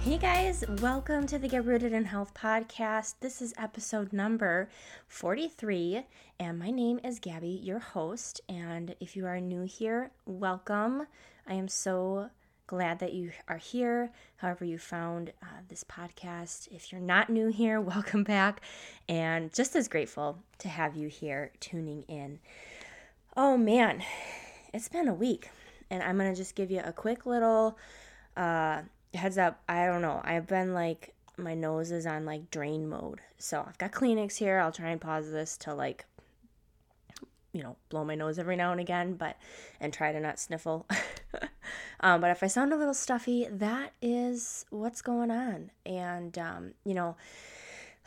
Hey guys, welcome to the Get Rooted in Health podcast. This is episode number 43, and my name is Gabby, your host. And if you are new here, welcome. I am so glad that you are here, however you found this podcast. If you're not new here, welcome back, and just as grateful to have you here tuning in. Oh man, it's been a week, and I'm going to just give you a quick little heads up. I don't know. I've been like, my nose is on like drain mode. So I've got Kleenex here. I'll try and pause this to like, you know, blow my nose every now and again, and try to not sniffle. But if I sound a little stuffy, that is what's going on. And, you know,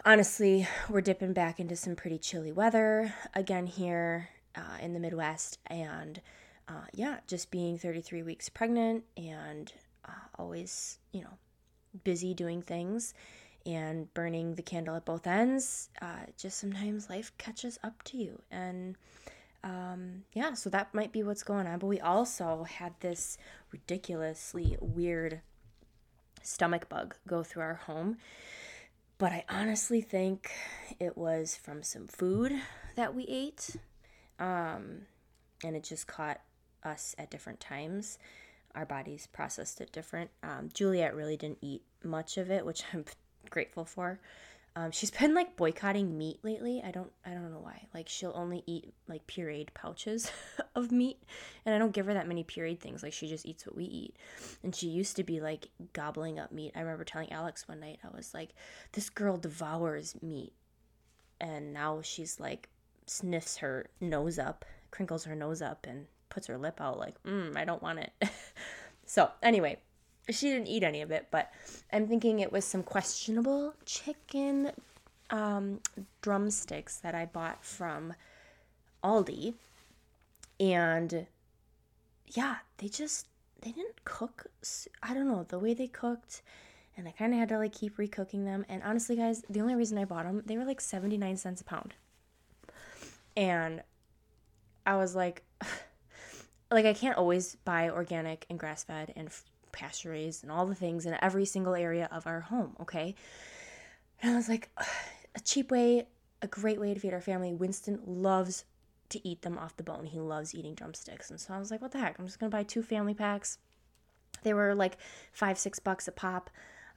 honestly, we're dipping back into some pretty chilly weather again here in the Midwest. And just being 33 weeks pregnant and always, you know, busy doing things and burning the candle at both ends. Just sometimes life catches up to you. And so that might be what's going on. But we also had this ridiculously weird stomach bug go through our home. But I honestly think it was from some food that we ate. And it just caught us at different times. Our bodies processed it different. Juliet really didn't eat much of it, which I'm grateful for. She's been like boycotting meat lately. I don't know why. Like she'll only eat like pureed pouches of meat, and I don't give her that many pureed things. Like she just eats what we eat. And she used to be like gobbling up meat. I remember telling Alex one night, I was like, "This girl devours meat," and now she's like sniffs her nose up, crinkles her nose up, and puts her lip out like, I don't want it. So anyway, she didn't eat any of it, but I'm thinking it was some questionable chicken drumsticks that I bought from Aldi. And yeah, they didn't cook. I don't know, the way they cooked. And I kind of had to like keep recooking them. And honestly, guys, the only reason I bought them, they were like 79 cents a pound. And I was like, like I can't always buy organic and grass-fed and pasture-raised and all the things in every single area of our home, okay? And I was like, a cheap way, a great way to feed our family. Winston loves to eat them off the bone. He loves eating drumsticks. And so I was like, what the heck? I'm just going to buy two family packs. They were like $5-6 a pop.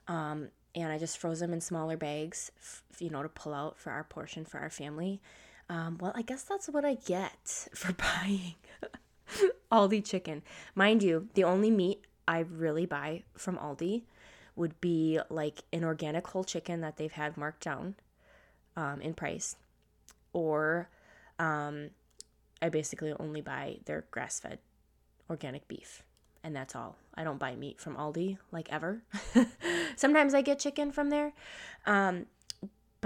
And I just froze them in smaller bags, to pull out for our portion for our family. Well, I guess that's what I get for buying Aldi chicken. Mind you, the only meat I really buy from Aldi would be like an organic whole chicken that they've had marked down in price, or I basically only buy their grass-fed organic beef, and that's all. I don't buy meat from Aldi like ever. Sometimes I get chicken from there, but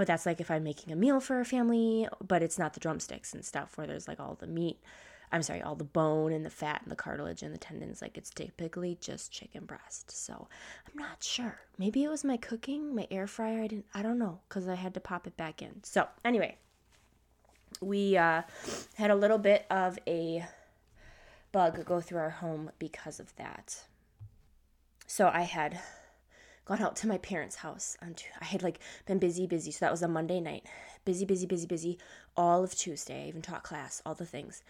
that's like if I'm making a meal for a family, but it's not the drumsticks and stuff where there's like all the meat. I'm sorry, all the bone and the fat and the cartilage and the tendons, like it's typically just chicken breast. So I'm not sure. Maybe it was my cooking, my air fryer. I don't know, because I had to pop it back in. So anyway, we had a little bit of a bug go through our home because of that. So I had gone out to my parents' house. I had like been busy. So that was a Monday night. Busy. All of Tuesday. I even taught class, all the things.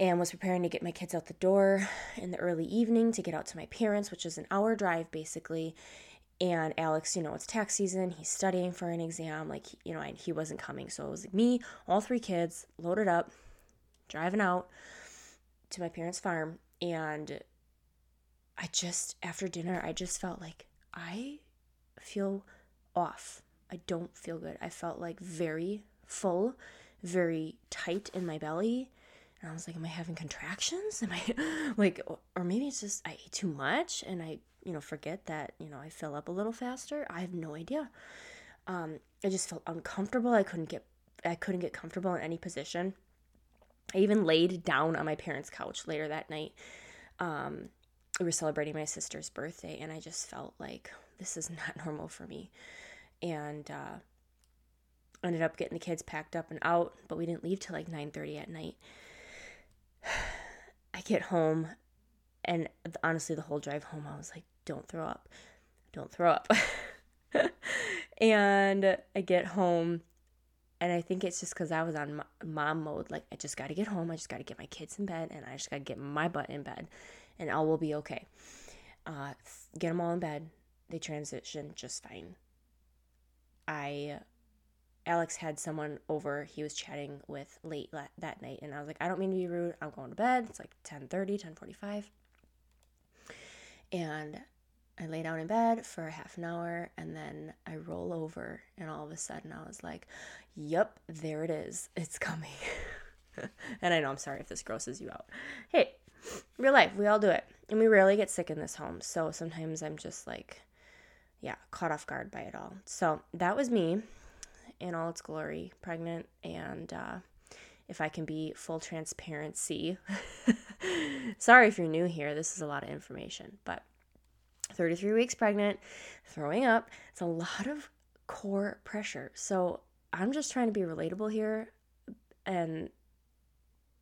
And was preparing to get my kids out the door in the early evening to get out to my parents, which is an hour drive basically. And Alex, you know, it's tax season. He's studying for an exam. Like, you know, and he wasn't coming. So it was like me, all three kids, loaded up, driving out to my parents' farm. And I just, after dinner, I just felt like I feel off. I don't feel good. I felt like very full, very tight in my belly. And I was like, am I having contractions? Am I like, or maybe it's just I ate too much and I, you know, forget that, you know, I fill up a little faster. I have no idea. I just felt uncomfortable. I couldn't get comfortable in any position. I even laid down on my parents' couch later that night. We were celebrating my sister's birthday and I just felt like this is not normal for me. And, ended up getting the kids packed up and out, but we didn't leave till like 9:30 at night. I get home and honestly, the whole drive home, I was like, don't throw up. And I get home and I think it's just cause I was on mom mode. Like I just got to get home. I just got to get my kids in bed and I just got to get my butt in bed and all will be okay. Get them all in bed. They transitioned just fine. Alex had someone over he was chatting with late that night, and I was like, I don't mean to be rude. I'm going to bed. It's like 10:30, 10:45. And I lay down in bed for half an hour, and then I roll over, and all of a sudden I was like, yep, there it is. It's coming. And I know, I'm sorry if this grosses you out. Hey, real life, we all do it. And we rarely get sick in this home, so sometimes I'm just like, yeah, caught off guard by it all. So that was me in all its glory, pregnant, and if I can be full transparency, sorry if you're new here, this is a lot of information, but 33 weeks pregnant, throwing up, it's a lot of core pressure, so I'm just trying to be relatable here, and,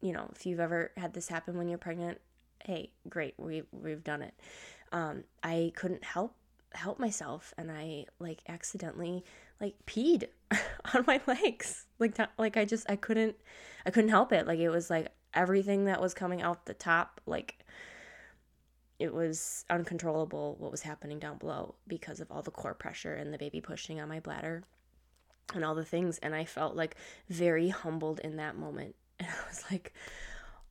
you know, if you've ever had this happen when you're pregnant, hey, great, we've done it. I couldn't help myself, and I, like, accidentally, like, peed on my legs. Like, not, like, I couldn't help it. Like, it was, like, everything that was coming out the top, like, it was uncontrollable what was happening down below because of all the core pressure and the baby pushing on my bladder and all the things, and I felt, like, very humbled in that moment, and I was like,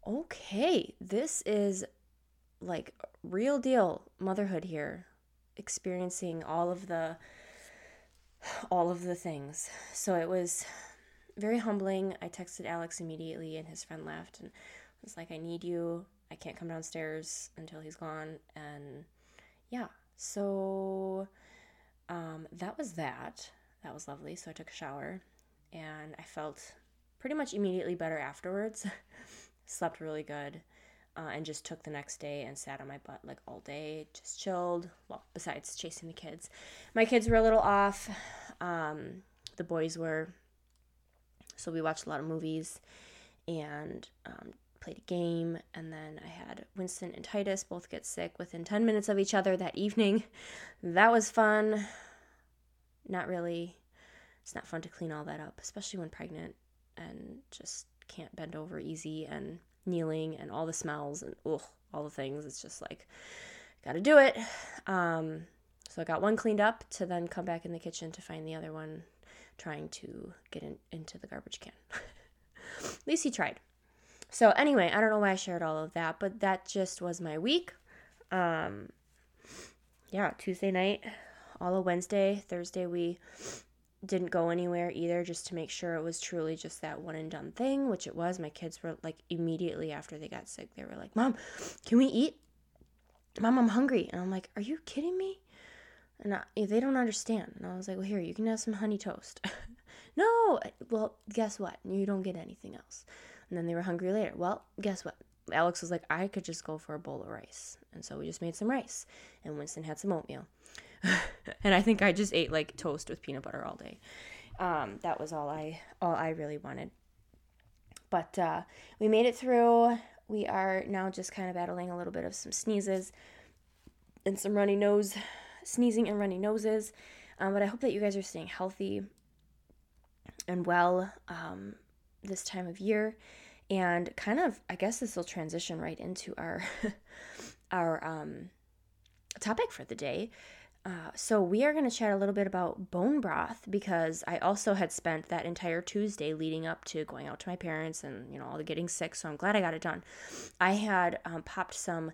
okay, this is, like, real deal motherhood here, experiencing all of the things. So it was very humbling. I texted Alex immediately and his friend left and was like, I need you. I can't come downstairs until he's gone. And yeah, so that was lovely. So I took a shower and I felt pretty much immediately better afterwards. Slept really good. And just took the next day and sat on my butt like all day, just chilled. Well, besides chasing the kids, my kids were a little off. The boys were, so we watched a lot of movies and played a game. And then I had Winston and Titus both get sick within 10 minutes of each other that evening. That was fun. Not really. It's not fun to clean all that up, especially when pregnant and just can't bend over easy and kneeling and all the smells and all the things. It's just like, gotta do it. So I got one cleaned up to then come back in the kitchen to find the other one trying to get into the garbage can. At least he tried. So anyway, I don't know why I shared all of that, but that just was my week. Yeah, Tuesday night, all of Wednesday, Thursday we didn't go anywhere either, just to make sure it was truly just that one and done thing, which it was. My kids were like, immediately after they got sick, they were like, Mom, can we eat? Mom, I'm hungry. And I'm like, are you kidding me? And they don't understand. And I was like, well, here, you can have some honey toast. No, well, guess what? You don't get anything else. And then they were hungry later. Well, guess what? Alex was like, I could just go for a bowl of rice. And so we just made some rice and Winston had some oatmeal. And I think I just ate like toast with peanut butter all day. That was all I really wanted. But we made it through. We are now just kind of battling a little bit of some sneezes and some runny noses. But I hope that you guys are staying healthy and well this time of year. And kind of, I guess this will transition right into our topic for the day. So we are going to chat a little bit about bone broth, because I also had spent that entire Tuesday leading up to going out to my parents and, all the getting sick. So I'm glad I got it done. I had popped some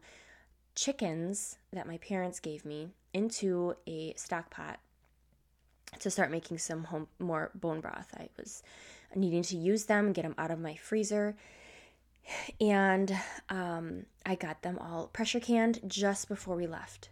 chickens that my parents gave me into a stock pot to start making some more bone broth. I was needing to use them, get them out of my freezer. And I got them all pressure canned just before we left.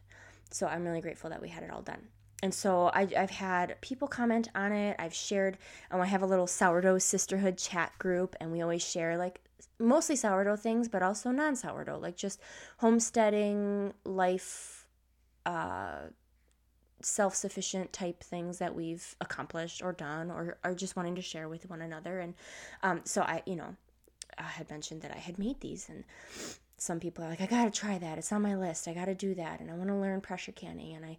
So I'm really grateful that we had it all done. And so I've had people comment on it. I've shared, I have a little sourdough sisterhood chat group, and we always share like mostly sourdough things, but also non-sourdough, like just homesteading, life, self-sufficient type things that we've accomplished or done or are just wanting to share with one another. And so I had mentioned that I had made these, and some people are like, I got to try that. It's on my list. I got to do that. And I want to learn pressure canning. And I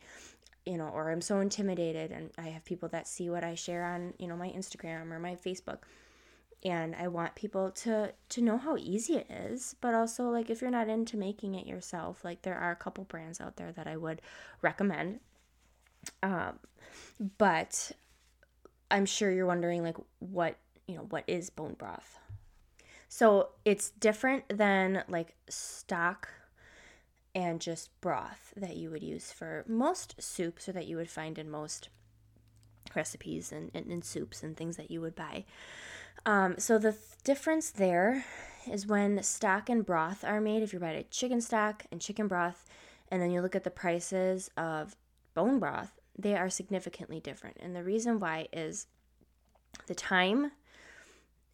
I'm so intimidated. And I have people that see what I share on, my Instagram or my Facebook. And I want people to know how easy it is. But also, like, if you're not into making it yourself, like, there are a couple brands out there that I would recommend. But I'm sure you're wondering, like, what is bone broth? So it's different than like stock and just broth that you would use for most soups, or that you would find in most recipes and soups and things that you would buy. So the difference there is when stock and broth are made, if you buy a chicken stock and chicken broth, and then you look at the prices of bone broth, they are significantly different. And the reason why is the time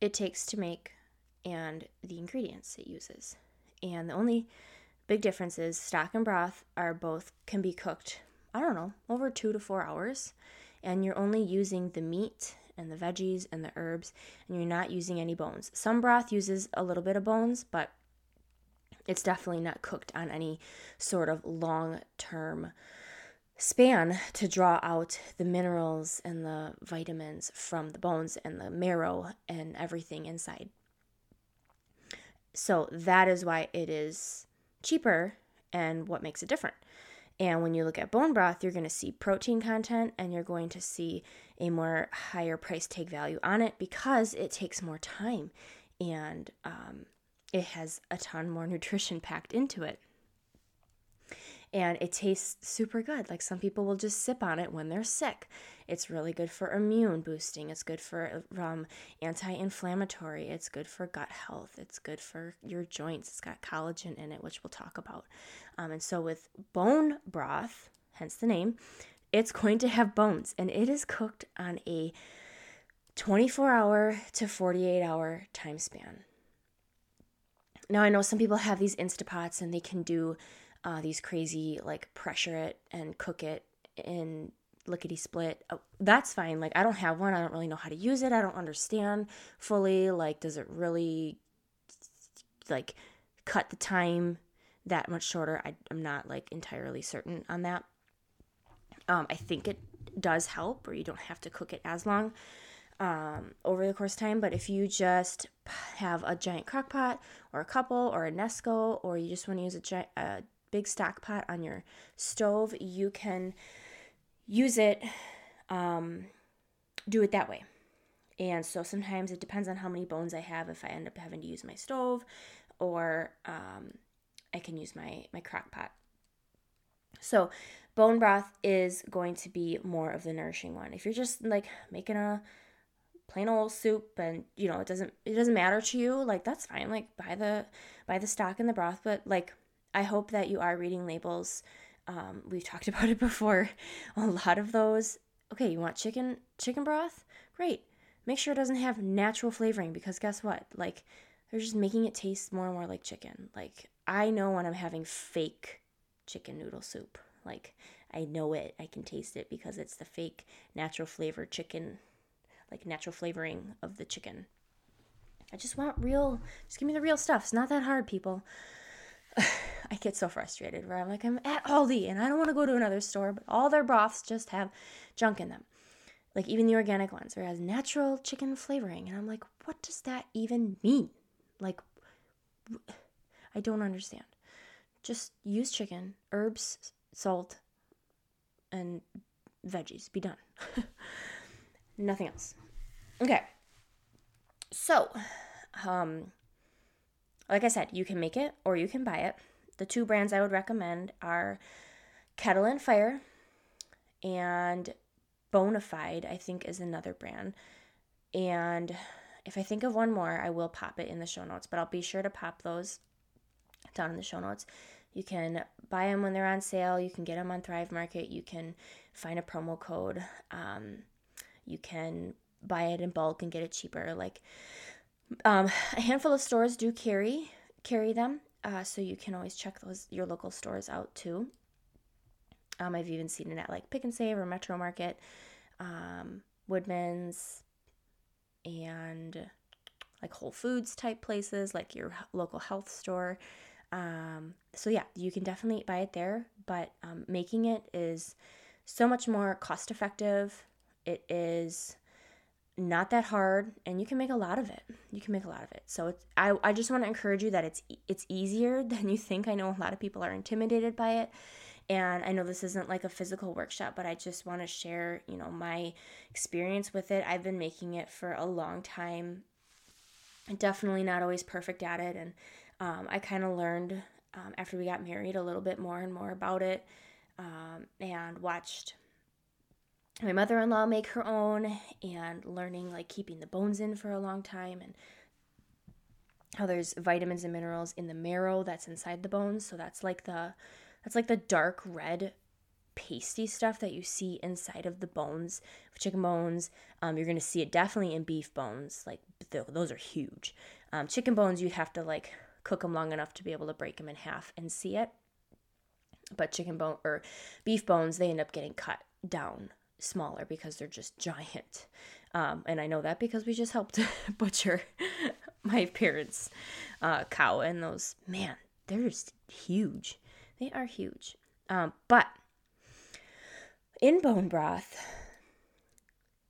it takes to make and the ingredients it uses. And the only big difference is stock and broth are both can be cooked, over 2 to 4 hours, and you're only using the meat and the veggies and the herbs, and you're not using any bones. Some broth uses a little bit of bones, but it's definitely not cooked on any sort of long-term span to draw out the minerals and the vitamins from the bones and the marrow and everything inside. So that is why it is cheaper and what makes it different. And when you look at bone broth, you're going to see protein content, and you're going to see a more higher price tag value on it, because it takes more time, and it has a ton more nutrition packed into it. And it tastes super good. Like, some people will just sip on it when they're sick. It's really good for immune boosting. It's good for anti-inflammatory. It's good for gut health. It's good for your joints. It's got collagen in it, which we'll talk about. And so with bone broth, hence the name, it's going to have bones. And it is cooked on a 24-hour to 48-hour time span. Now, I know some people have these Instapots, and they can do these crazy, like, pressure it and cook it in lickety split. Oh, that's fine. Like, I don't have one. I don't really know how to use it. I don't understand fully. Like, does it really, like, cut the time that much shorter? I'm not, like, entirely certain on that. I think it does help, or you don't have to cook it as long over the course of time. But if you just have a giant crock pot, or a couple, or a Nesco, or you just want to use a big stock pot on your stove, you can use it, do it that way. And so sometimes it depends on how many bones I have, if I end up having to use my stove, or I can use my crock pot. So bone broth is going to be more of the nourishing one. If you're just like making a plain old soup, and it doesn't matter to you, like, that's fine. Like, buy the stock and the broth, but, like, I hope that you are reading labels. We've talked about it before. A lot of those, okay, you want chicken broth? Great. Make sure it doesn't have natural flavoring, because guess what? Like, they're just making it taste more and more like chicken. Like, I know when I'm having fake chicken noodle soup. Like, I know it. I can taste it, because it's the fake natural flavored chicken, like natural flavoring of the chicken. I just want real, just give me the real stuff. It's not that hard, people. I get so frustrated where I'm like, I'm at Aldi and I don't want to go to another store, but all their broths just have junk in them. Like, even the organic ones, where it has natural chicken flavoring. And I'm like, what does that even mean? Like, I don't understand. Just use chicken, herbs, salt, and veggies. Be done. Nothing else. Okay. So, like I said, you can make it or you can buy it. The two brands I would recommend are Kettle and Fire and Bonafide, I think, is another brand. And if I think of one more, I will pop it in the show notes, but I'll be sure to pop those down in the show notes. You can buy them when they're on sale. You can get them on Thrive Market. You can find a promo code. You can buy it in bulk and get it cheaper. Like, a handful of stores do carry them, so you can always check your local stores out too. I've even seen it at like Pick and Save or Metro Market, Woodman's, and like Whole Foods type places, like your local health store. So yeah, you can definitely buy it there, but making it is so much more cost effective. It is not that hard, and you can make a lot of it. So I just want to encourage you that it's easier than you think. I know a lot of people are intimidated by it, and I know this isn't like a physical workshop, but I just want to share, my experience with it. I've been making it for a long time. I'm definitely not always perfect at it, and I kind of learned after we got married a little bit more and more about it, and watched my mother-in-law make her own, and learning like keeping the bones in for a long time, and how there's vitamins and minerals in the marrow that's inside the bones. So that's like the dark red pasty stuff that you see inside of the bones, chicken bones. You're going to see it definitely in beef bones. Like those are huge. Chicken bones, you have to like cook them long enough to be able to break them in half and see it. But chicken bone or beef bones, they end up getting cut down smaller because they're just giant. And I know that because we just helped butcher my parents' cow, and those, man, they're just huge. They are huge. But in bone broth,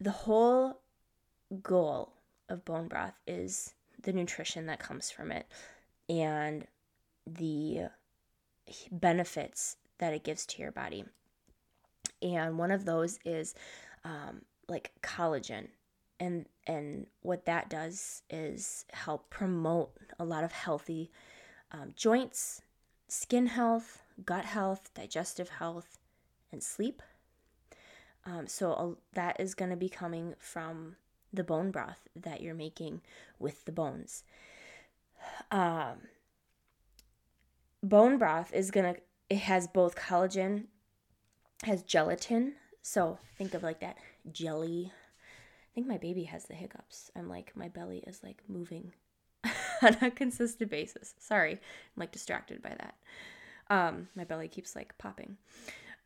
the whole goal of bone broth is the nutrition that comes from it and the benefits that it gives to your body. And one of those is like collagen. And what that does is help promote a lot of healthy joints, skin health, gut health, digestive health, and sleep. So that is going to be coming from the bone broth that you're making with the bones. Bone broth is going to, it has both collagen, has gelatin. So think of like that jelly. I think my baby has the hiccups. I'm like, my belly is like moving on a consistent basis. Sorry. I'm like distracted by that. My belly keeps like popping.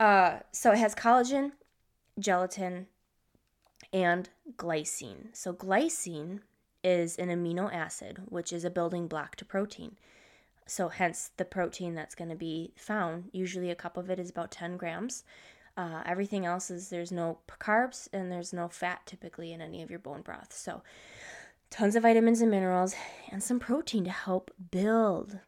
So it has collagen, gelatin, and glycine. So glycine is an amino acid, which is a building block to protein. So hence the protein that's going to be found. Usually a cup of it is about 10 grams. Everything else is, there's no carbs and there's no fat typically in any of your bone broth. So tons of vitamins and minerals and some protein to help build.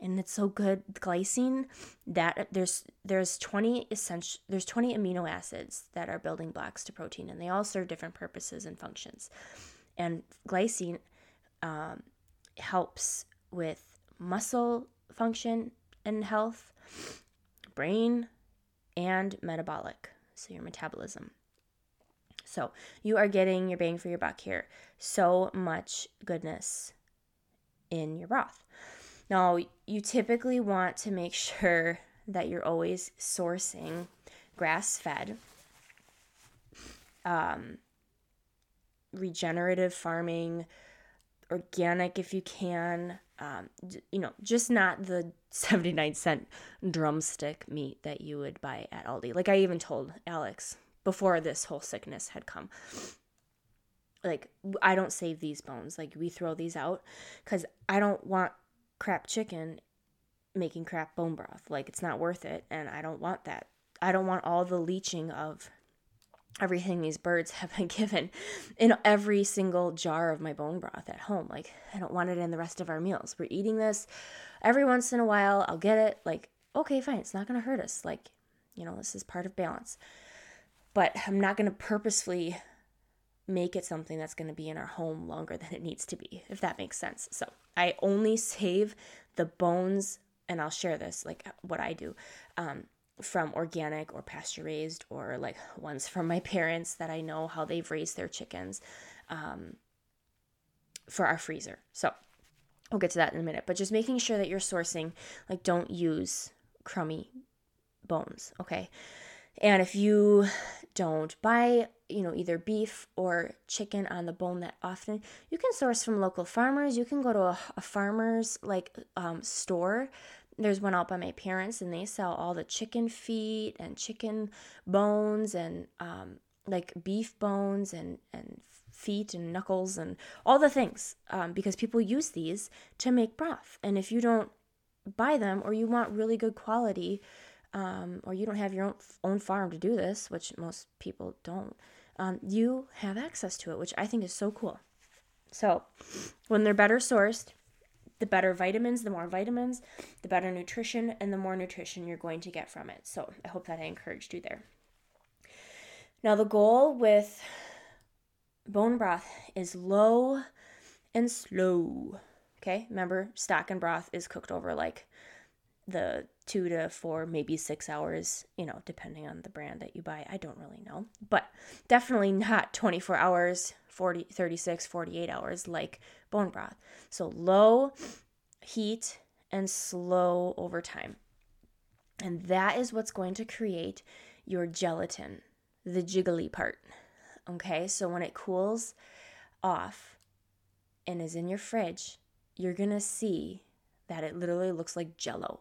And it's so good, glycine, that there's 20 amino acids that are building blocks to protein, and they all serve different purposes and functions. And glycine helps with muscle function and health, brain, and metabolic, so your metabolism. So you are getting your bang for your buck here. So much goodness in your broth. Now, you typically want to make sure that you're always sourcing grass-fed, regenerative farming, organic if you can, just not the 79-cent drumstick meat that you would buy at Aldi. Like I even told Alex before this whole sickness had come, like, I don't save these bones. Like, we throw these out because I don't want crap chicken making crap bone broth. Like, it's not worth it, and I don't want that. I don't want all the leaching of everything these birds have been given in every single jar of my bone broth at home. Like, I don't want it in the rest of our meals. We're eating this every once in a while. I'll get it. Like, okay, fine. It's not going to hurt us. Like, You know, this is part of balance. But I'm not going to purposefully make it something that's going to be in our home longer than it needs to be, if that makes sense. So I only save the bones, and I'll share this, like what I do, from organic or pasture-raised, or like ones from my parents that I know how they've raised their chickens, for our freezer. So we'll get to that in a minute. But just making sure that you're sourcing, like, don't use crummy bones, okay? And if you don't buy, you know, either beef or chicken on the bone that often, you can source from local farmers. You can go to a farmer's, like, store. There's one out by my parents, and they sell all the chicken feet and chicken bones and, like, beef bones and feet and knuckles and all the things, because people use these to make broth. And if you don't buy them, or you want really good quality, or you don't have your own farm to do this, which most people don't, you have access to it, which I think is so cool. So when they're better sourced, the better vitamins, the more vitamins, the better nutrition, and the more nutrition you're going to get from it. So I hope that I encouraged you there. Now, the goal with bone broth is low and slow, okay? Remember, stock and broth is cooked over like the 2 to 4, maybe 6 hours, you know, depending on the brand that you buy. I don't really know, but definitely not 24 hours, 40, 36, 48 hours like bone broth. So low heat and slow over time. And that is what's going to create your gelatin, the jiggly part. Okay, so when it cools off and is in your fridge, you're going to see that it literally looks like Jell-O.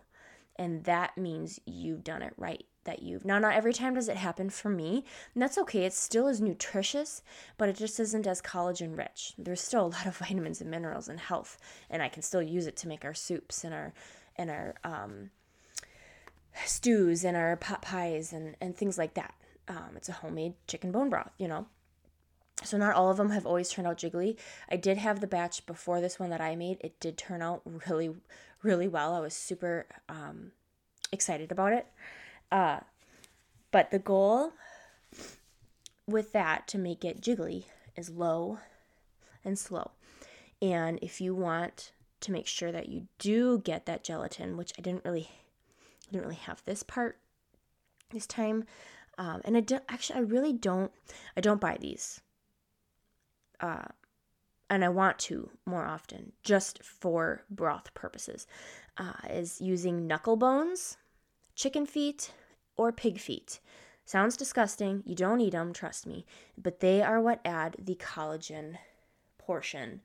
And that means you've done it right, that you've... Now, not every time does it happen for me, and that's okay. It still is nutritious, but it just isn't as collagen rich. There's still a lot of vitamins and minerals and health, and I can still use it to make our soups and our stews and our pot pies and things like that. It's a homemade chicken bone broth, you know. So not all of them have always turned out jiggly. I did have the batch before this one that I made. It did turn out really, really well. I was super excited about it. But the goal with that, to make it jiggly, is low and slow. And if you want to make sure that you do get that gelatin, which I didn't really have this part this time. And I don't buy these. And I want to more often, just for broth purposes, is using knuckle bones, chicken feet, or pig feet. Sounds disgusting. You don't eat them, trust me. But they are what add the collagen portion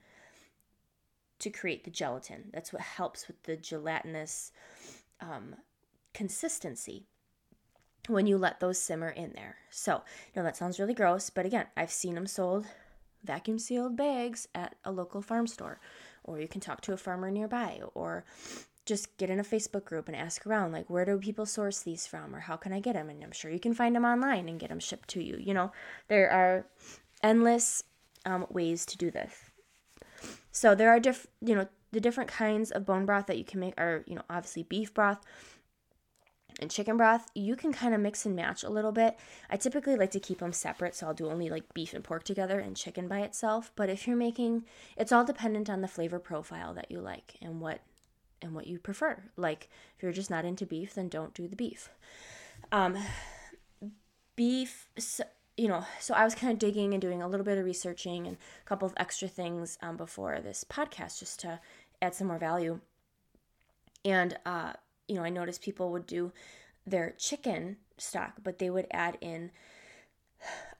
to create the gelatin. That's what helps with the gelatinous consistency when you let those simmer in there. So, you know, that sounds really gross, but again, I've seen them sold vacuum sealed bags at a local farm store, or you can talk to a farmer nearby, or just get in a Facebook group and ask around, like, where do people source these from, or how can I get them? And I'm sure you can find them online and get them shipped to you. You know, there are endless ways to do this. So there are the different kinds of bone broth that you can make are, you know, obviously beef broth and chicken broth. You can kind of mix and match a little bit. I typically like to keep them separate, so I'll do only like beef and pork together and chicken by itself. But if you're making, it's all dependent on the flavor profile that you like and what you prefer. Like, if you're just not into beef, then don't do the beef. So I was kind of digging and doing a little bit of researching and a couple of extra things before this podcast, just to add some more value. And you know, I noticed people would do their chicken stock, but they would add in,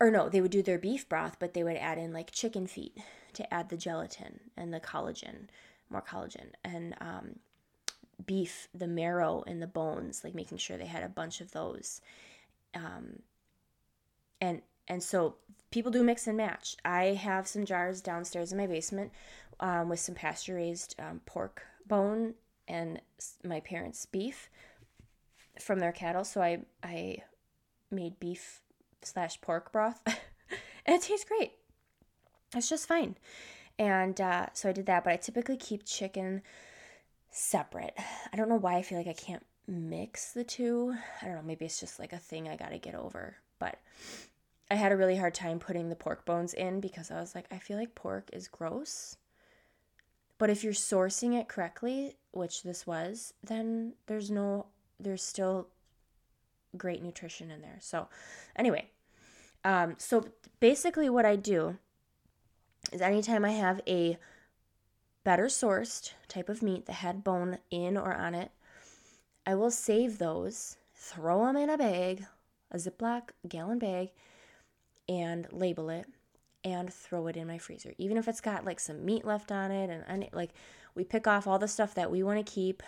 they would do their beef broth, but they would add in like chicken feet to add the gelatin and the collagen, more collagen, and beef, the marrow and the bones, like making sure they had a bunch of those. And so people do mix and match. I have some jars downstairs in my basement with some pasture-raised pork bone and my parents' beef from their cattle. So I made beef/pork broth, and it tastes great. It's just fine. And so I did that, but I typically keep chicken separate. I don't know why I feel like I can't mix the two. I don't know, maybe it's just like a thing I gotta get over. But I had a really hard time putting the pork bones in because I was like, I feel like pork is gross. But if you're sourcing it correctly, which this was, then there's still great nutrition in there. So anyway, so basically what I do is anytime I have a better sourced type of meat that had bone in or on it, I will save those, throw them in a bag, a Ziploc gallon bag, and label it and throw it in my freezer. Even if it's got like some meat left on it, and like we pick off all the stuff that we want to keep,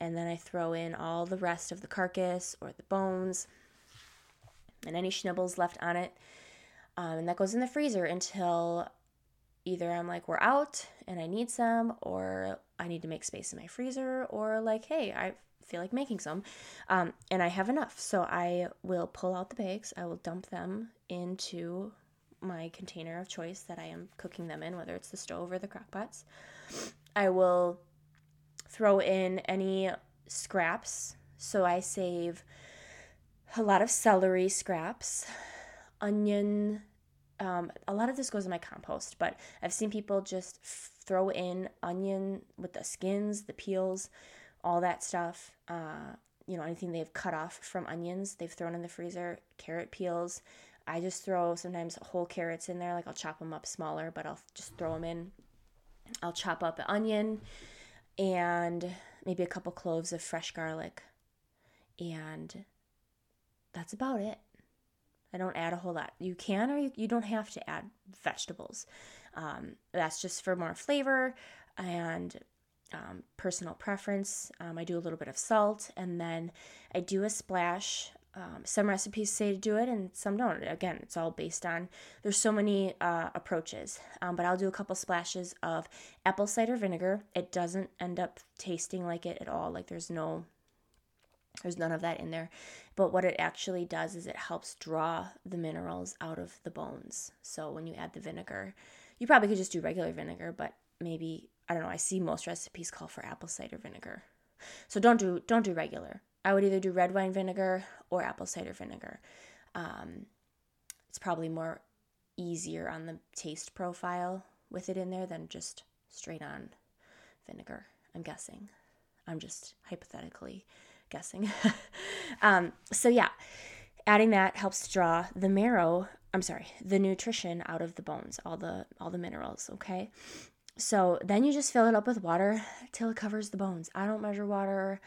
and then I throw in all the rest of the carcass or the bones and any schnibbles left on it. And that goes in the freezer until either I'm like, we're out and I need some, or I need to make space in my freezer, or like, hey, I feel like making some, and I have enough. So I will pull out the bags. I will dump them into my container of choice that I am cooking them in, whether it's the stove or the crock pots. I will throw in any scraps. So I save a lot of celery scraps, onion. A lot of this goes in my compost, but I've seen people just throw in onion with the skins, the peels, all that stuff. Anything they've cut off from onions, they've thrown in the freezer. Carrot peels. I just throw sometimes whole carrots in there. Like I'll chop them up smaller, but I'll just throw them in. I'll chop up an onion and maybe a couple cloves of fresh garlic. And that's about it. I don't add a whole lot. You can, or you don't have to add vegetables. That's just for more flavor and personal preference. I do a little bit of salt, and then I do a splash. Some recipes say to do it and some don't. Again, it's all based on, there's so many approaches. But I'll do a couple splashes of apple cider vinegar. It doesn't end up tasting like it at all. Like there's none of that in there. But what it actually does is it helps draw the minerals out of the bones. So when you add the vinegar, you probably could just do regular vinegar, but maybe, I don't know, I see most recipes call for apple cider vinegar. So don't do regular. I would either do red wine vinegar or apple cider vinegar. It's probably more easier on the taste profile with it in there than just straight on vinegar, I'm guessing. I'm just hypothetically guessing. So yeah, adding that helps draw the nutrition out of the bones, all the minerals. Okay. So then you just fill it up with water till it covers the bones. I don't measure water.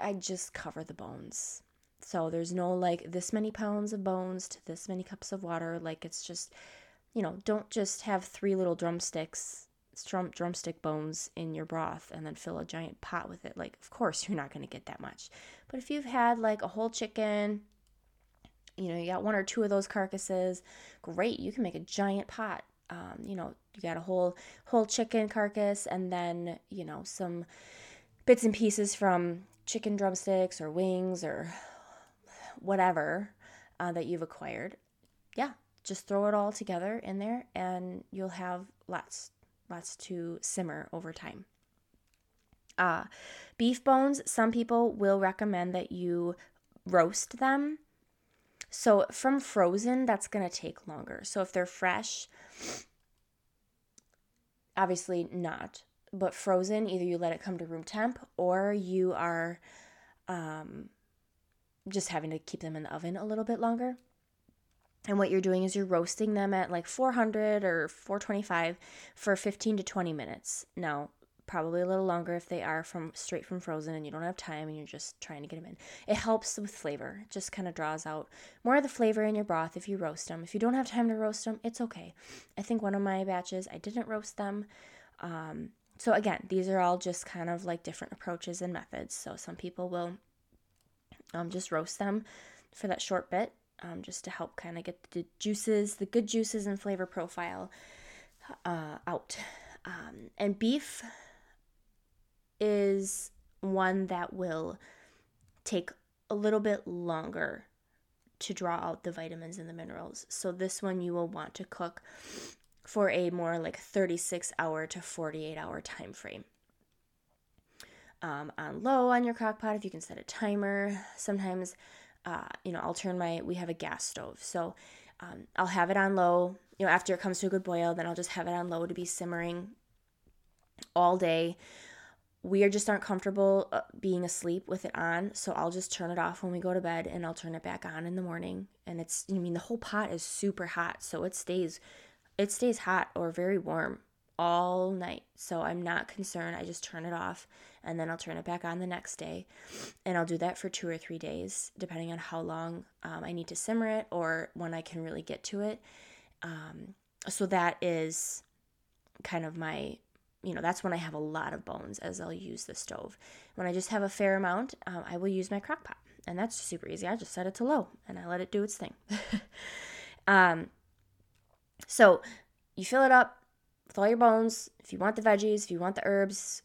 I just cover the bones. So there's no like this many pounds of bones to this many cups of water. Like it's just, don't just have 3 little drumstick bones in your broth and then fill a giant pot with it. Like, of course, you're not going to get that much. But if you've had like a whole chicken, you got 1 or 2 of those carcasses, great. You can make a giant pot. You got a whole chicken carcass and then, some bits and pieces from chicken drumsticks or wings or whatever that you've acquired. Yeah, just throw it all together in there and you'll have lots to simmer over time. Beef bones, some people will recommend that you roast them. So from frozen, that's going to take longer. So if they're fresh, obviously not. But frozen, either you let it come to room temp or you are just having to keep them in the oven a little bit longer. And what you're doing is you're roasting them at like 400 or 425 for 15 to 20 minutes. Now, probably a little longer if they are straight from frozen and you don't have time and you're just trying to get them in. It helps with flavor. It just kind of draws out more of the flavor in your broth if you roast them. If you don't have time to roast them, it's okay. I think one of my batches, I didn't roast them. So again, these are all just kind of like different approaches and methods. So some people will just roast them for that short bit just to help kind of get the good juices and flavor profile out. And beef is one that will take a little bit longer to draw out the vitamins and the minerals. So this one you will want to cook for a more like 36-hour to 48-hour time frame. on low on your crock pot if you can set a timer. Sometimes, I'll turn we have a gas stove. So I'll have it on low, after it comes to a good boil, then I'll just have it on low to be simmering all day. We just aren't comfortable being asleep with it on, so I'll just turn it off when we go to bed, and I'll turn it back on in the morning. And the whole pot is super hot, so it stays hot or very warm all night. So I'm not concerned. I just turn it off, and then I'll turn it back on the next day. And I'll do that for 2 or 3 days, depending on how long I need to simmer it or when I can really get to it. So that is kind of my... that's when I have a lot of bones, as I'll use the stove. When I just have a fair amount, I will use my crock pot, and that's super easy. I just set it to low, and I let it do its thing. So you fill it up with all your bones. If you want the veggies, if you want the herbs,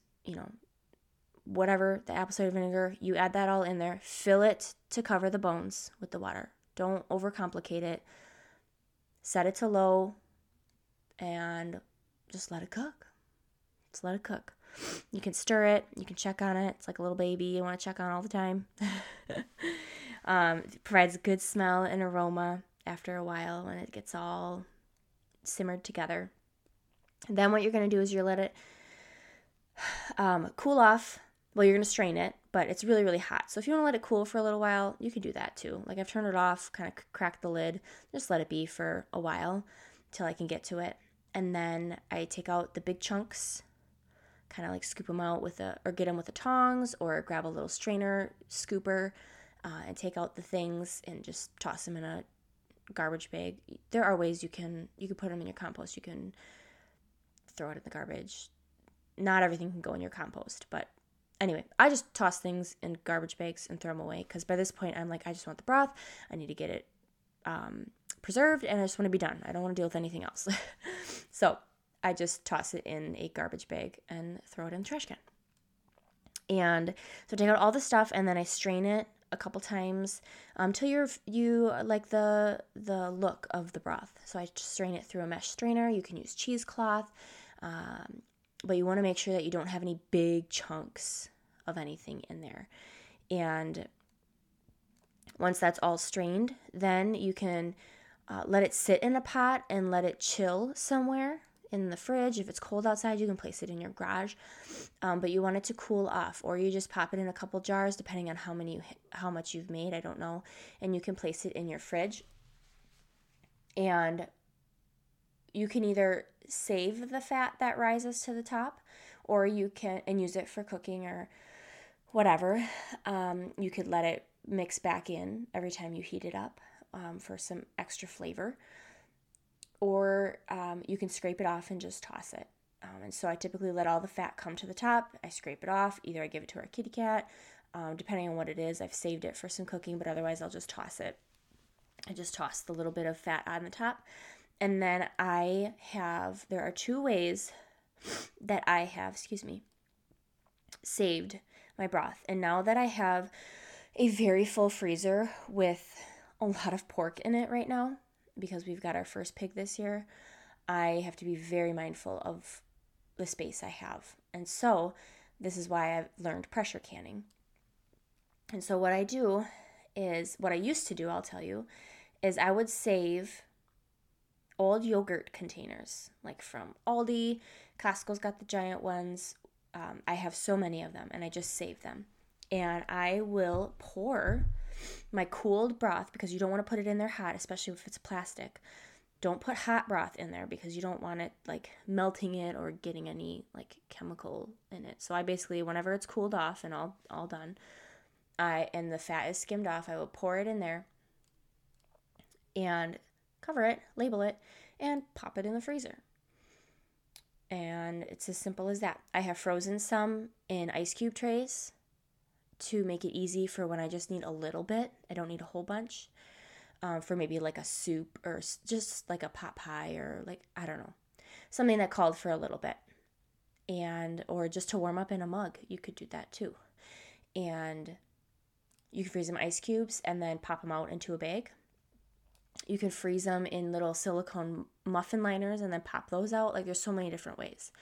whatever, the apple cider vinegar, you add that all in there. Fill it to cover the bones with the water. Don't overcomplicate it. Set it to low, and just let it cook. You can stir it. You can check on it. It's like a little baby. You want to check on all the time. It provides a good smell and aroma after a while when it gets all simmered together. And then what you're going to do is you let it cool off. Well, you're going to strain it, but it's really, really hot. So if you want to let it cool for a little while, you can do that too. Like I've turned it off, kind of cracked the lid. Just let it be for a while till I can get to it. And then I take out the big chunks, kind of like scoop them out or get them with the tongs, or grab a little strainer scooper and take out the things and just toss them in a garbage bag. There are ways you can put them in your compost. You can throw it in the garbage. Not everything can go in your compost, but anyway, I just toss things in garbage bags and throw them away, because by this point I'm like, I just want the broth. I need to get it preserved, and I just want to be done. I don't want to deal with anything else. So I just toss it in a garbage bag and throw it in the trash can. And so take out all the stuff, and then I strain it a couple times until you like the look of the broth. So I strain it through a mesh strainer. You can use cheesecloth, but you want to make sure that you don't have any big chunks of anything in there. And once that's all strained, then you can let it sit in a pot and let it chill somewhere. In the fridge, if it's cold outside, you can place it in your garage, but you want it to cool off, or you just pop it in a couple jars, depending on how much you've made, I don't know, and you can place it in your fridge. And you can either save the fat that rises to the top, or you can and use it for cooking or whatever. You could let it mix back in every time you heat it up for some extra flavor. Or you can scrape it off and just toss it. And so I typically let all the fat come to the top. I scrape it off. Either I give it to our kitty cat, depending on what it is. I've saved it for some cooking, but otherwise I'll just toss it. I just toss the little bit of fat on the top. And then there are two ways that I have, saved my broth. And now that I have a very full freezer with a lot of pork in it right now, because we've got our first pig this year, I have to be very mindful of the space I have. And so this is why I've learned pressure canning. And so what I used to do, I'll tell you, is I would save old yogurt containers, like from Aldi. Costco's got the giant ones. I have so many of them, and I just save them. And I will pour my cooled broth, because you don't want to put it in there hot, especially if it's plastic. Don't put hot broth in there, because you don't want it like melting it or getting any like chemical in it. So I basically, whenever it's cooled off and all done, and the fat is skimmed off, I will pour it in there and cover it, label it, and pop it in the freezer. And it's as simple as that. I have frozen some in ice cube trays to make it easy for when I just need a little bit. I don't need a whole bunch, for maybe like a soup or just like a pot pie, or like, I don't know, something that called for a little bit, or just to warm up in a mug. You could do that too. And you can freeze them ice cubes and then pop them out into a bag. You can freeze them in little silicone muffin liners and then pop those out. Like, there's so many different ways.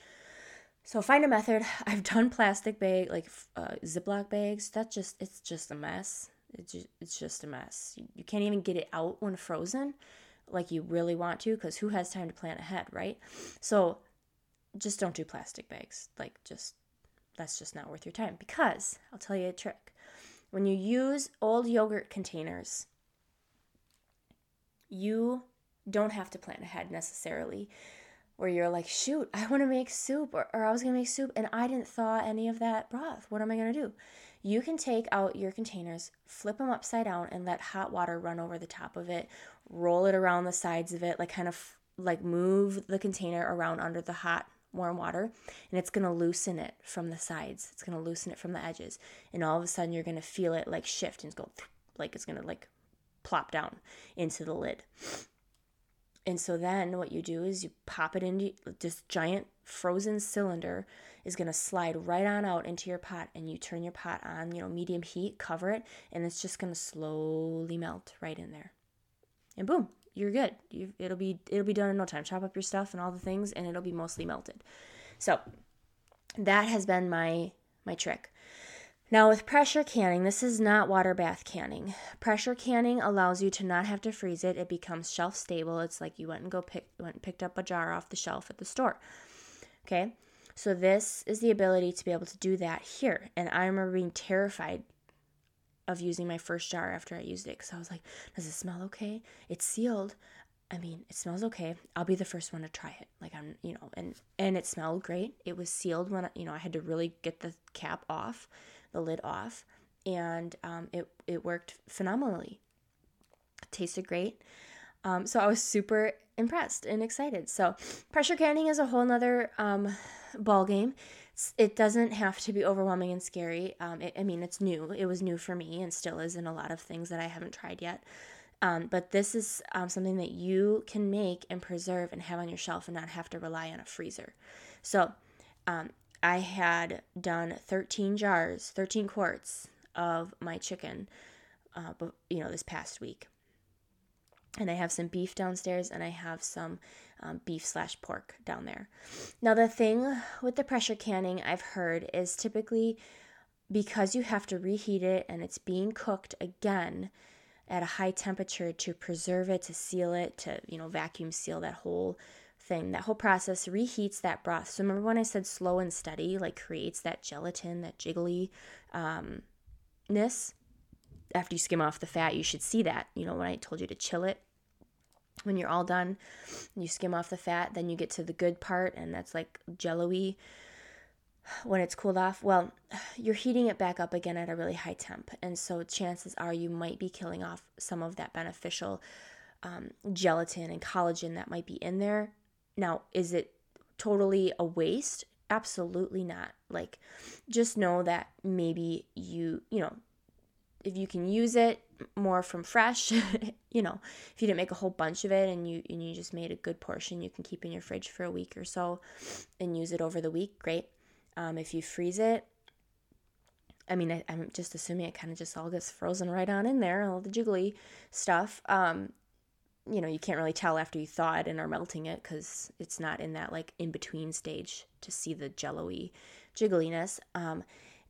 So find a method. I've done plastic bag, like Ziploc bags. It's just a mess. It's just a mess. You can't even get it out when frozen like you really want to, because who has time to plan ahead, right? So just don't do plastic bags. That's just not worth your time, because I'll tell you a trick. When you use old yogurt containers, you don't have to plan ahead necessarily, where you're like, shoot, I want to make soup, or I was going to make soup and I didn't thaw any of that broth. What am I going to do? You can take out your containers, flip them upside down, and let hot water run over the top of it, roll it around the sides of it, like move the container around under the hot warm water, and it's going to loosen it from the sides. It's going to loosen it from the edges, and all of a sudden you're going to feel it like shift, and it's going like it's going to like plop down into the lid. And so then what you do is you pop it into this giant frozen cylinder. Is going to slide right on out into your pot, and you turn your pot on, medium heat, cover it, and it's just going to slowly melt right in there. And boom, you're good. It'll be done in no time. Chop up your stuff and all the things, and it'll be mostly melted. So that has been my trick. Now with pressure canning, this is not water bath canning. Pressure canning allows you to not have to freeze it. It becomes shelf stable. It's like you went and picked up a jar off the shelf at the store. Okay, so this is the ability to be able to do that here. And I remember being terrified of using my first jar after I used it, because I was like, does it smell okay? It's sealed. I mean, it smells okay. I'll be the first one to try it. And it smelled great. It was sealed when I had to really get the cap off, the lid off, and it worked phenomenally. It tasted great. So I was super impressed and excited. So pressure canning is a whole nother ball game. It doesn't have to be overwhelming and scary. It's new. It was new for me, and still is in a lot of things that I haven't tried yet. But this is something that you can make and preserve and have on your shelf and not have to rely on a freezer. So I had done 13 quarts of my chicken, this past week. And I have some beef downstairs, and I have some beef/pork down there. Now, the thing with the pressure canning I've heard is typically because you have to reheat it and it's being cooked again at a high temperature to preserve it, to seal it, to, vacuum seal that whole thing. That whole process reheats that broth. So remember when I said slow and steady, creates that gelatin, that jiggly ness? After you skim off the fat, you should see that. When I told you to chill it, when you're all done, you skim off the fat, then you get to the good part, and that's like jello-y when it's cooled off. Well, you're heating it back up again at a really high temp, and so chances are you might be killing off some of that beneficial gelatin and collagen that might be in there. Now, is it totally a waste? Absolutely not. Just know that maybe if you can use it more from fresh, if you didn't make a whole bunch of it and you just made a good portion, you can keep in your fridge for a week or so and use it over the week. Great. If you freeze it, I'm just assuming it kind of just all gets frozen right on in there, all the jiggly stuff. You can't really tell after you thaw it and are melting it, because it's not in that in-between stage to see the jello-y jiggliness.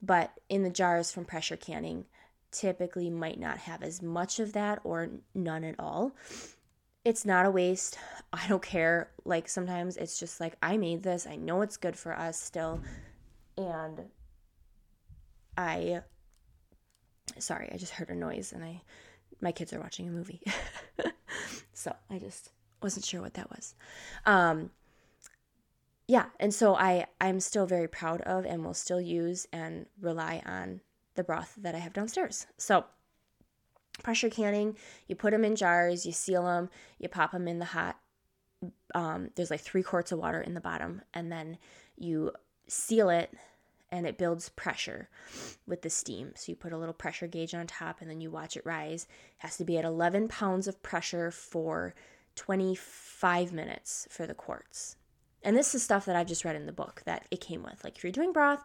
But in the jars from pressure canning, typically might not have as much of that or none at all. It's not a waste. I don't care. Sometimes it's just I made this. I know it's good for us still. And sorry, I just heard a noise and my kids are watching a movie. So I just wasn't sure what that was. And so I'm still very proud of and will still use and rely on the broth that I have downstairs. So pressure canning, you put them in jars, you seal them, you pop them in the hot, there's 3 quarts of water in the bottom, and then you seal it and it builds pressure with the steam. So you put a little pressure gauge on top and then you watch it rise. It has to be at 11 pounds of pressure for 25 minutes for the quarts. And this is stuff that I've just read in the book that it came with. If you're doing broth,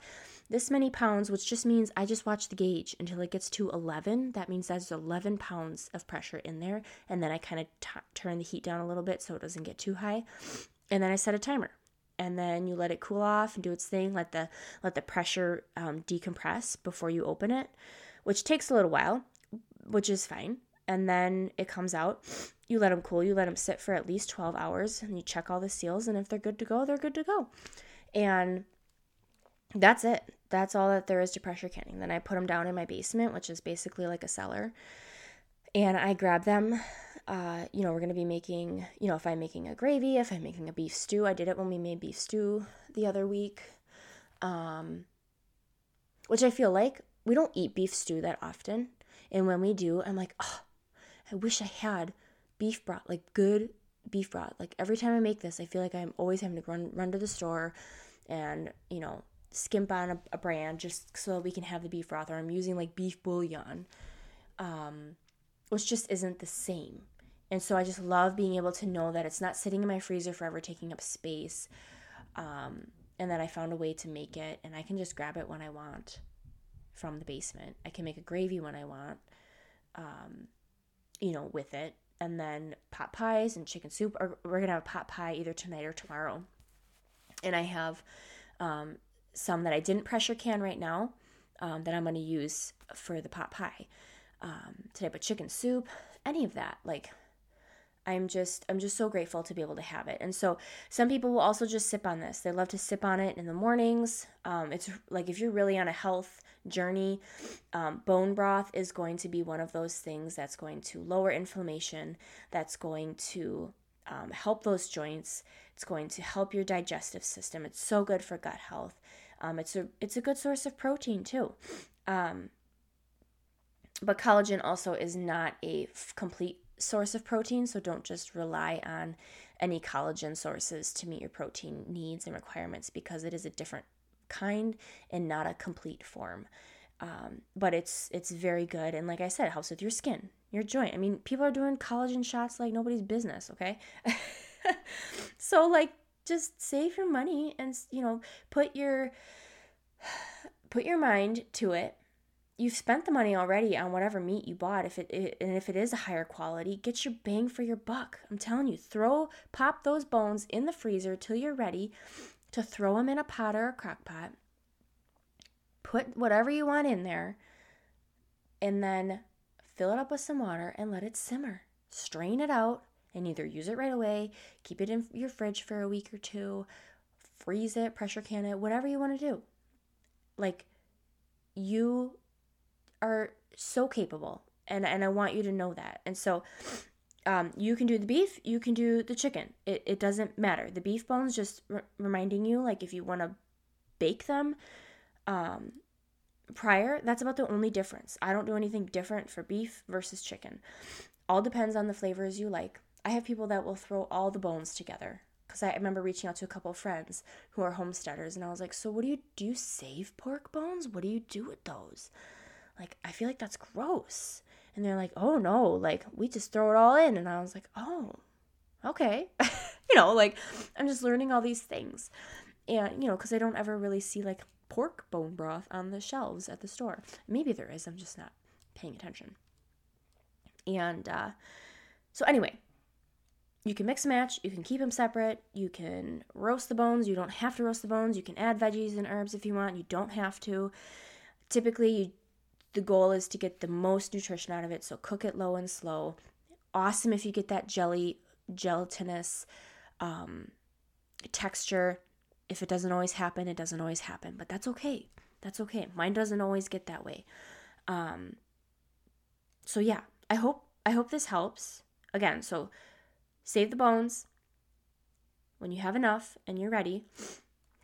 this many pounds, which just means I just watch the gauge until it gets to 11. That means that's 11 pounds of pressure in there. And then I kind of turn the heat down a little bit so it doesn't get too high. And then I set a timer. and then you let it cool off and do its thing. Let the pressure decompress before you open it, which takes a little while, which is fine. And then it comes out. You let them cool. You let them sit for at least 12 hours, and you check all the seals. And if they're good to go, they're good to go. And that's it. That's all that there is to pressure canning. Then I put them down in my basement, which is basically like a cellar. And I grab them. We're going to be making, if I'm making a gravy, if I'm making a beef stew. I did it when we made beef stew the other week, which I feel like we don't eat beef stew that often. And when we do, I'm like, oh, I wish I had beef broth, like good beef broth. Like every time I make this, I feel like I'm always having to run to the store and, skimp on a brand just so we can have the beef broth, or I'm using like beef bouillon, which just isn't the same. And so I just love being able to know that it's not sitting in my freezer forever taking up space, and that I found a way to make it, and I can just grab it when I want from the basement. I can make a gravy when I want, with it, and then pot pies and chicken soup. Or we're going to have a pot pie either tonight or tomorrow. And I have some that I didn't pressure can right now that I'm going to use for the pot pie today. But chicken soup, any of that, like I'm just so grateful to be able to have it. And so some people will also just sip on this. They love to sip on it in the mornings. It's like if you're really on a health journey, bone broth is going to be one of those things that's going to lower inflammation, that's going to help those joints. It's going to help your digestive system. It's so good for gut health. It's a good source of protein too. But collagen also is not a complete source of protein, so don't just rely on any collagen sources to meet your protein needs and requirements, because it is a different kind and not a complete form. But it's very good, and like I said, it helps with your skin, your joint. I mean, people are doing collagen shots like nobody's business, okay? So like, just save your money and put your mind to it. You've spent the money already on whatever meat you bought. If it is a higher quality, get your bang for your buck. I'm telling you, pop those bones in the freezer till you're ready to throw them in a pot or a crock pot. Put whatever you want in there, and then fill it up with some water and let it simmer. Strain it out and either use it right away, keep it in your fridge for a week or two, freeze it, pressure can it, whatever you want to do. Like, you are so capable, and I want you to know that. And so you can do the beef, you can do the chicken. It doesn't matter. The beef bones, just reminding you, like if you want to bake them prior, that's about the only difference. I don't do anything different for beef versus chicken. All depends on the flavors you like. I have people that will throw all the bones together, because I remember reaching out to a couple of friends who are homesteaders, and I was like, so what do you save pork bones? What do you do with those? Like, I feel like that's gross. And they're like, oh no, like we just throw it all in. And I was like, oh, okay. Like I'm just learning all these things. And, because I don't ever really see like pork bone broth on the shelves at the store. Maybe there is, I'm just not paying attention. And so anyway, you can mix and match, you can keep them separate, you can roast the bones, you don't have to roast the bones, you can add veggies and herbs if you want, you don't have to. Typically, the goal is to get the most nutrition out of it, so cook it low and slow. Awesome if you get that gelatinous texture. If it doesn't always happen, it doesn't always happen, but that's okay. That's okay. Mine doesn't always get that way. So yeah, I hope this helps. Again, so save the bones. When you have enough and you're ready,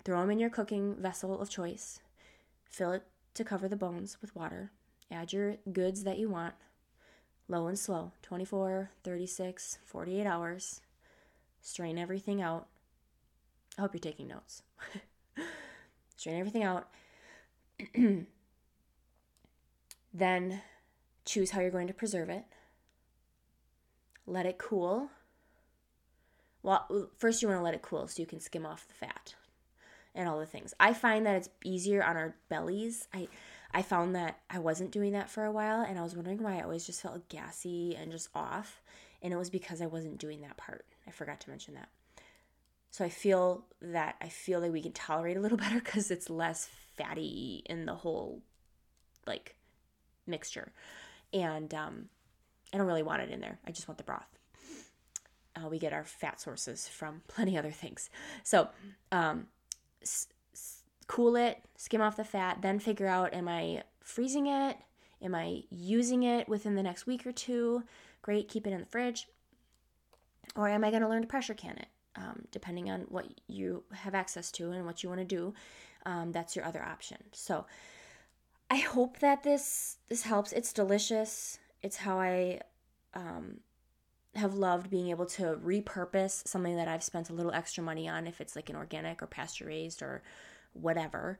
throw them in your cooking vessel of choice. Fill it to cover the bones with water. Add your goods that you want, low and slow, 24, 36, 48 hours. Strain everything out. I hope you're taking notes. Strain everything out. Then choose how you're going to preserve it. Let it cool. Well, first you want to let it cool so you can skim off the fat and all the things. I find that it's easier on our bellies. I found that I wasn't doing that for a while, and I was wondering why I always just felt gassy and just off, and it was because I wasn't doing that part. I forgot to mention that. So I feel that we can tolerate a little better because it's less fatty in the whole like mixture. And I don't really want it in there. I just want the broth. We get our fat sources from plenty other things. So cool it, skim off the fat, then figure out, am I freezing it? Am I using it within the next week or two? Great, keep it in the fridge. Or am I going to learn to pressure can it? Depending on what you have access to and what you want to do, that's your other option. So I hope that this helps. It's delicious. It's how I have loved being able to repurpose something that I've spent a little extra money on, if it's like an organic or pasture raised or whatever.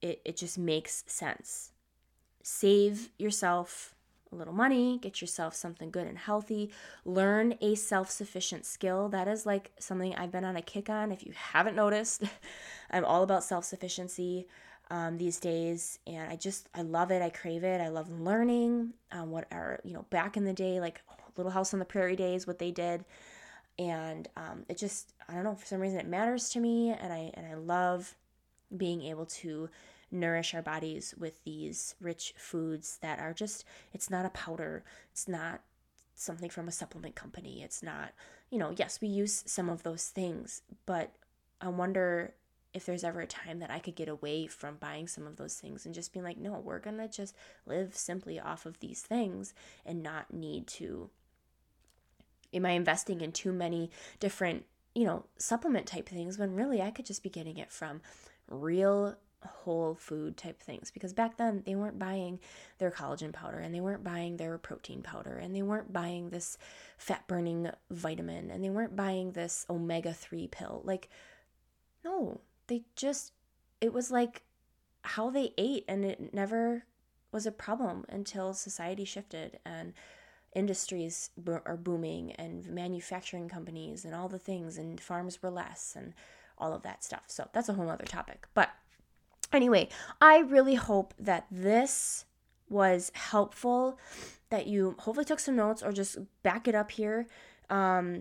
It just makes sense. Save yourself a little money, get yourself something good and healthy, learn a self-sufficient skill. That is like something I've been on a kick on. If you haven't noticed, I'm all about self-sufficiency these days, and I love it. I crave it. I love learning back in the day, like Little House on the Prairie days, what they did. And it just, I don't know, for some reason it matters to me, and I love being able to nourish our bodies with these rich foods that are just, it's not a powder, it's not something from a supplement company, it's not, yes, we use some of those things, but I wonder if there's ever a time that I could get away from buying some of those things and just being like, no, we're gonna just live simply off of these things and not need to, am I investing in too many different, supplement type things when really I could just be getting it from real whole food type things? Because back then they weren't buying their collagen powder, and they weren't buying their protein powder, and they weren't buying this fat burning vitamin, and they weren't buying this omega-3 pill. Like, no, it was like how they ate, and it never was a problem until society shifted and industries are booming, and manufacturing companies and all the things, and farms were less, and all of that stuff. So that's a whole other topic. But anyway, I really hope that this was helpful, that you hopefully took some notes or just back it up here. I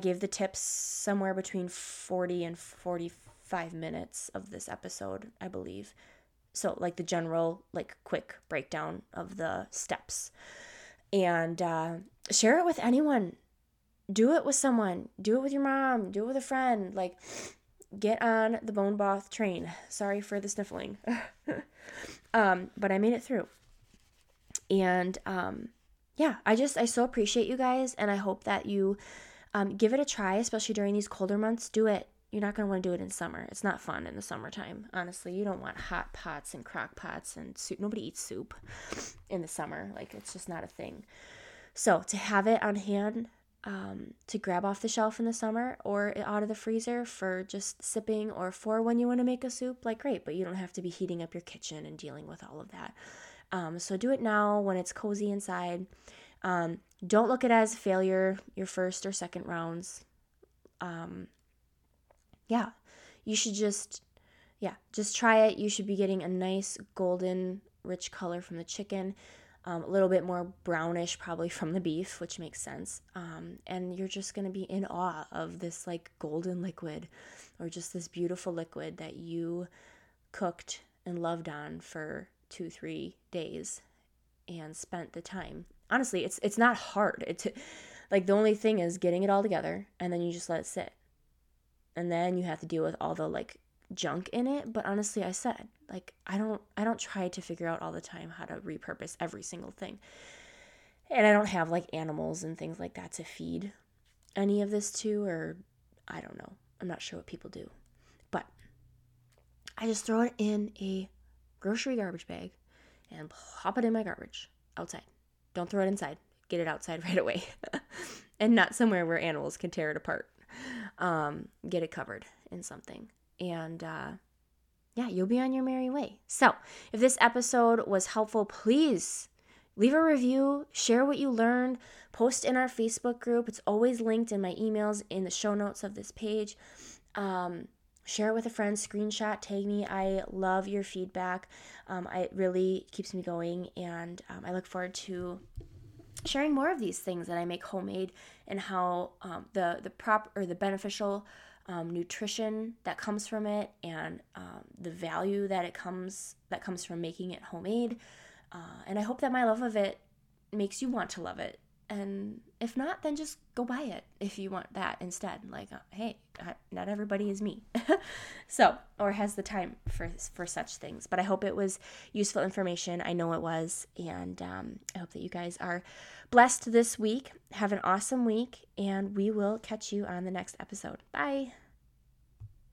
gave the tips somewhere between 40 and 45 minutes of this episode, I believe. So like the general, like quick breakdown of the steps. And share it with anyone. Do it with someone. Do it with your mom. Do it with a friend. Like, get on the bone broth train. Sorry for the sniffling. But I made it through. And I so appreciate you guys, and I hope that you give it a try, especially during these colder months. Do it. You're not going to want to do it in summer. It's not fun in the summertime. Honestly, you don't want hot pots and crock pots and soup. Nobody eats soup in the summer. Like, it's just not a thing. So to have it on hand, to grab off the shelf in the summer or out of the freezer for just sipping, or for when you want to make a soup, like, great, but you don't have to be heating up your kitchen and dealing with all of that. So do it now when it's cozy inside. Don't look at it as a failure, your first or second rounds. You should just try it. You should be getting a nice golden rich color from the chicken. A little bit more brownish probably from the beef, which makes sense. And you're just going to be in awe of this like golden liquid, or just this beautiful liquid that you cooked and loved on for 2-3 days and spent the time. Honestly, it's not hard. It's like, the only thing is getting it all together, and then you just let it sit. And then you have to deal with all the like junk in it. But honestly, I said, like, I don't try to figure out all the time how to repurpose every single thing, and I don't have like animals and things like that to feed any of this to, or I don't know, I'm not sure what people do, but I just throw it in a grocery garbage bag and pop it in my garbage outside. Don't throw it inside. Get it outside right away and not somewhere where animals can tear it apart. Get it covered in something. And you'll be on your merry way. So if this episode was helpful, please leave a review, share what you learned, post in our Facebook group. It's always linked in my emails in the show notes of this page. Share it with a friend, screenshot, tag me. I love your feedback. It really keeps me going, and I look forward to sharing more of these things that I make homemade and how the beneficial nutrition that comes from it, and the value that comes from making it homemade. And I hope that my love of it makes you want to love it. And if not, then just go buy it if you want that instead. Like, hey, not everybody is me, or has the time for such things. But I hope it was useful information. I know it was, and I hope that you guys are blessed this week. Have an awesome week, and we will catch you on the next episode. Bye.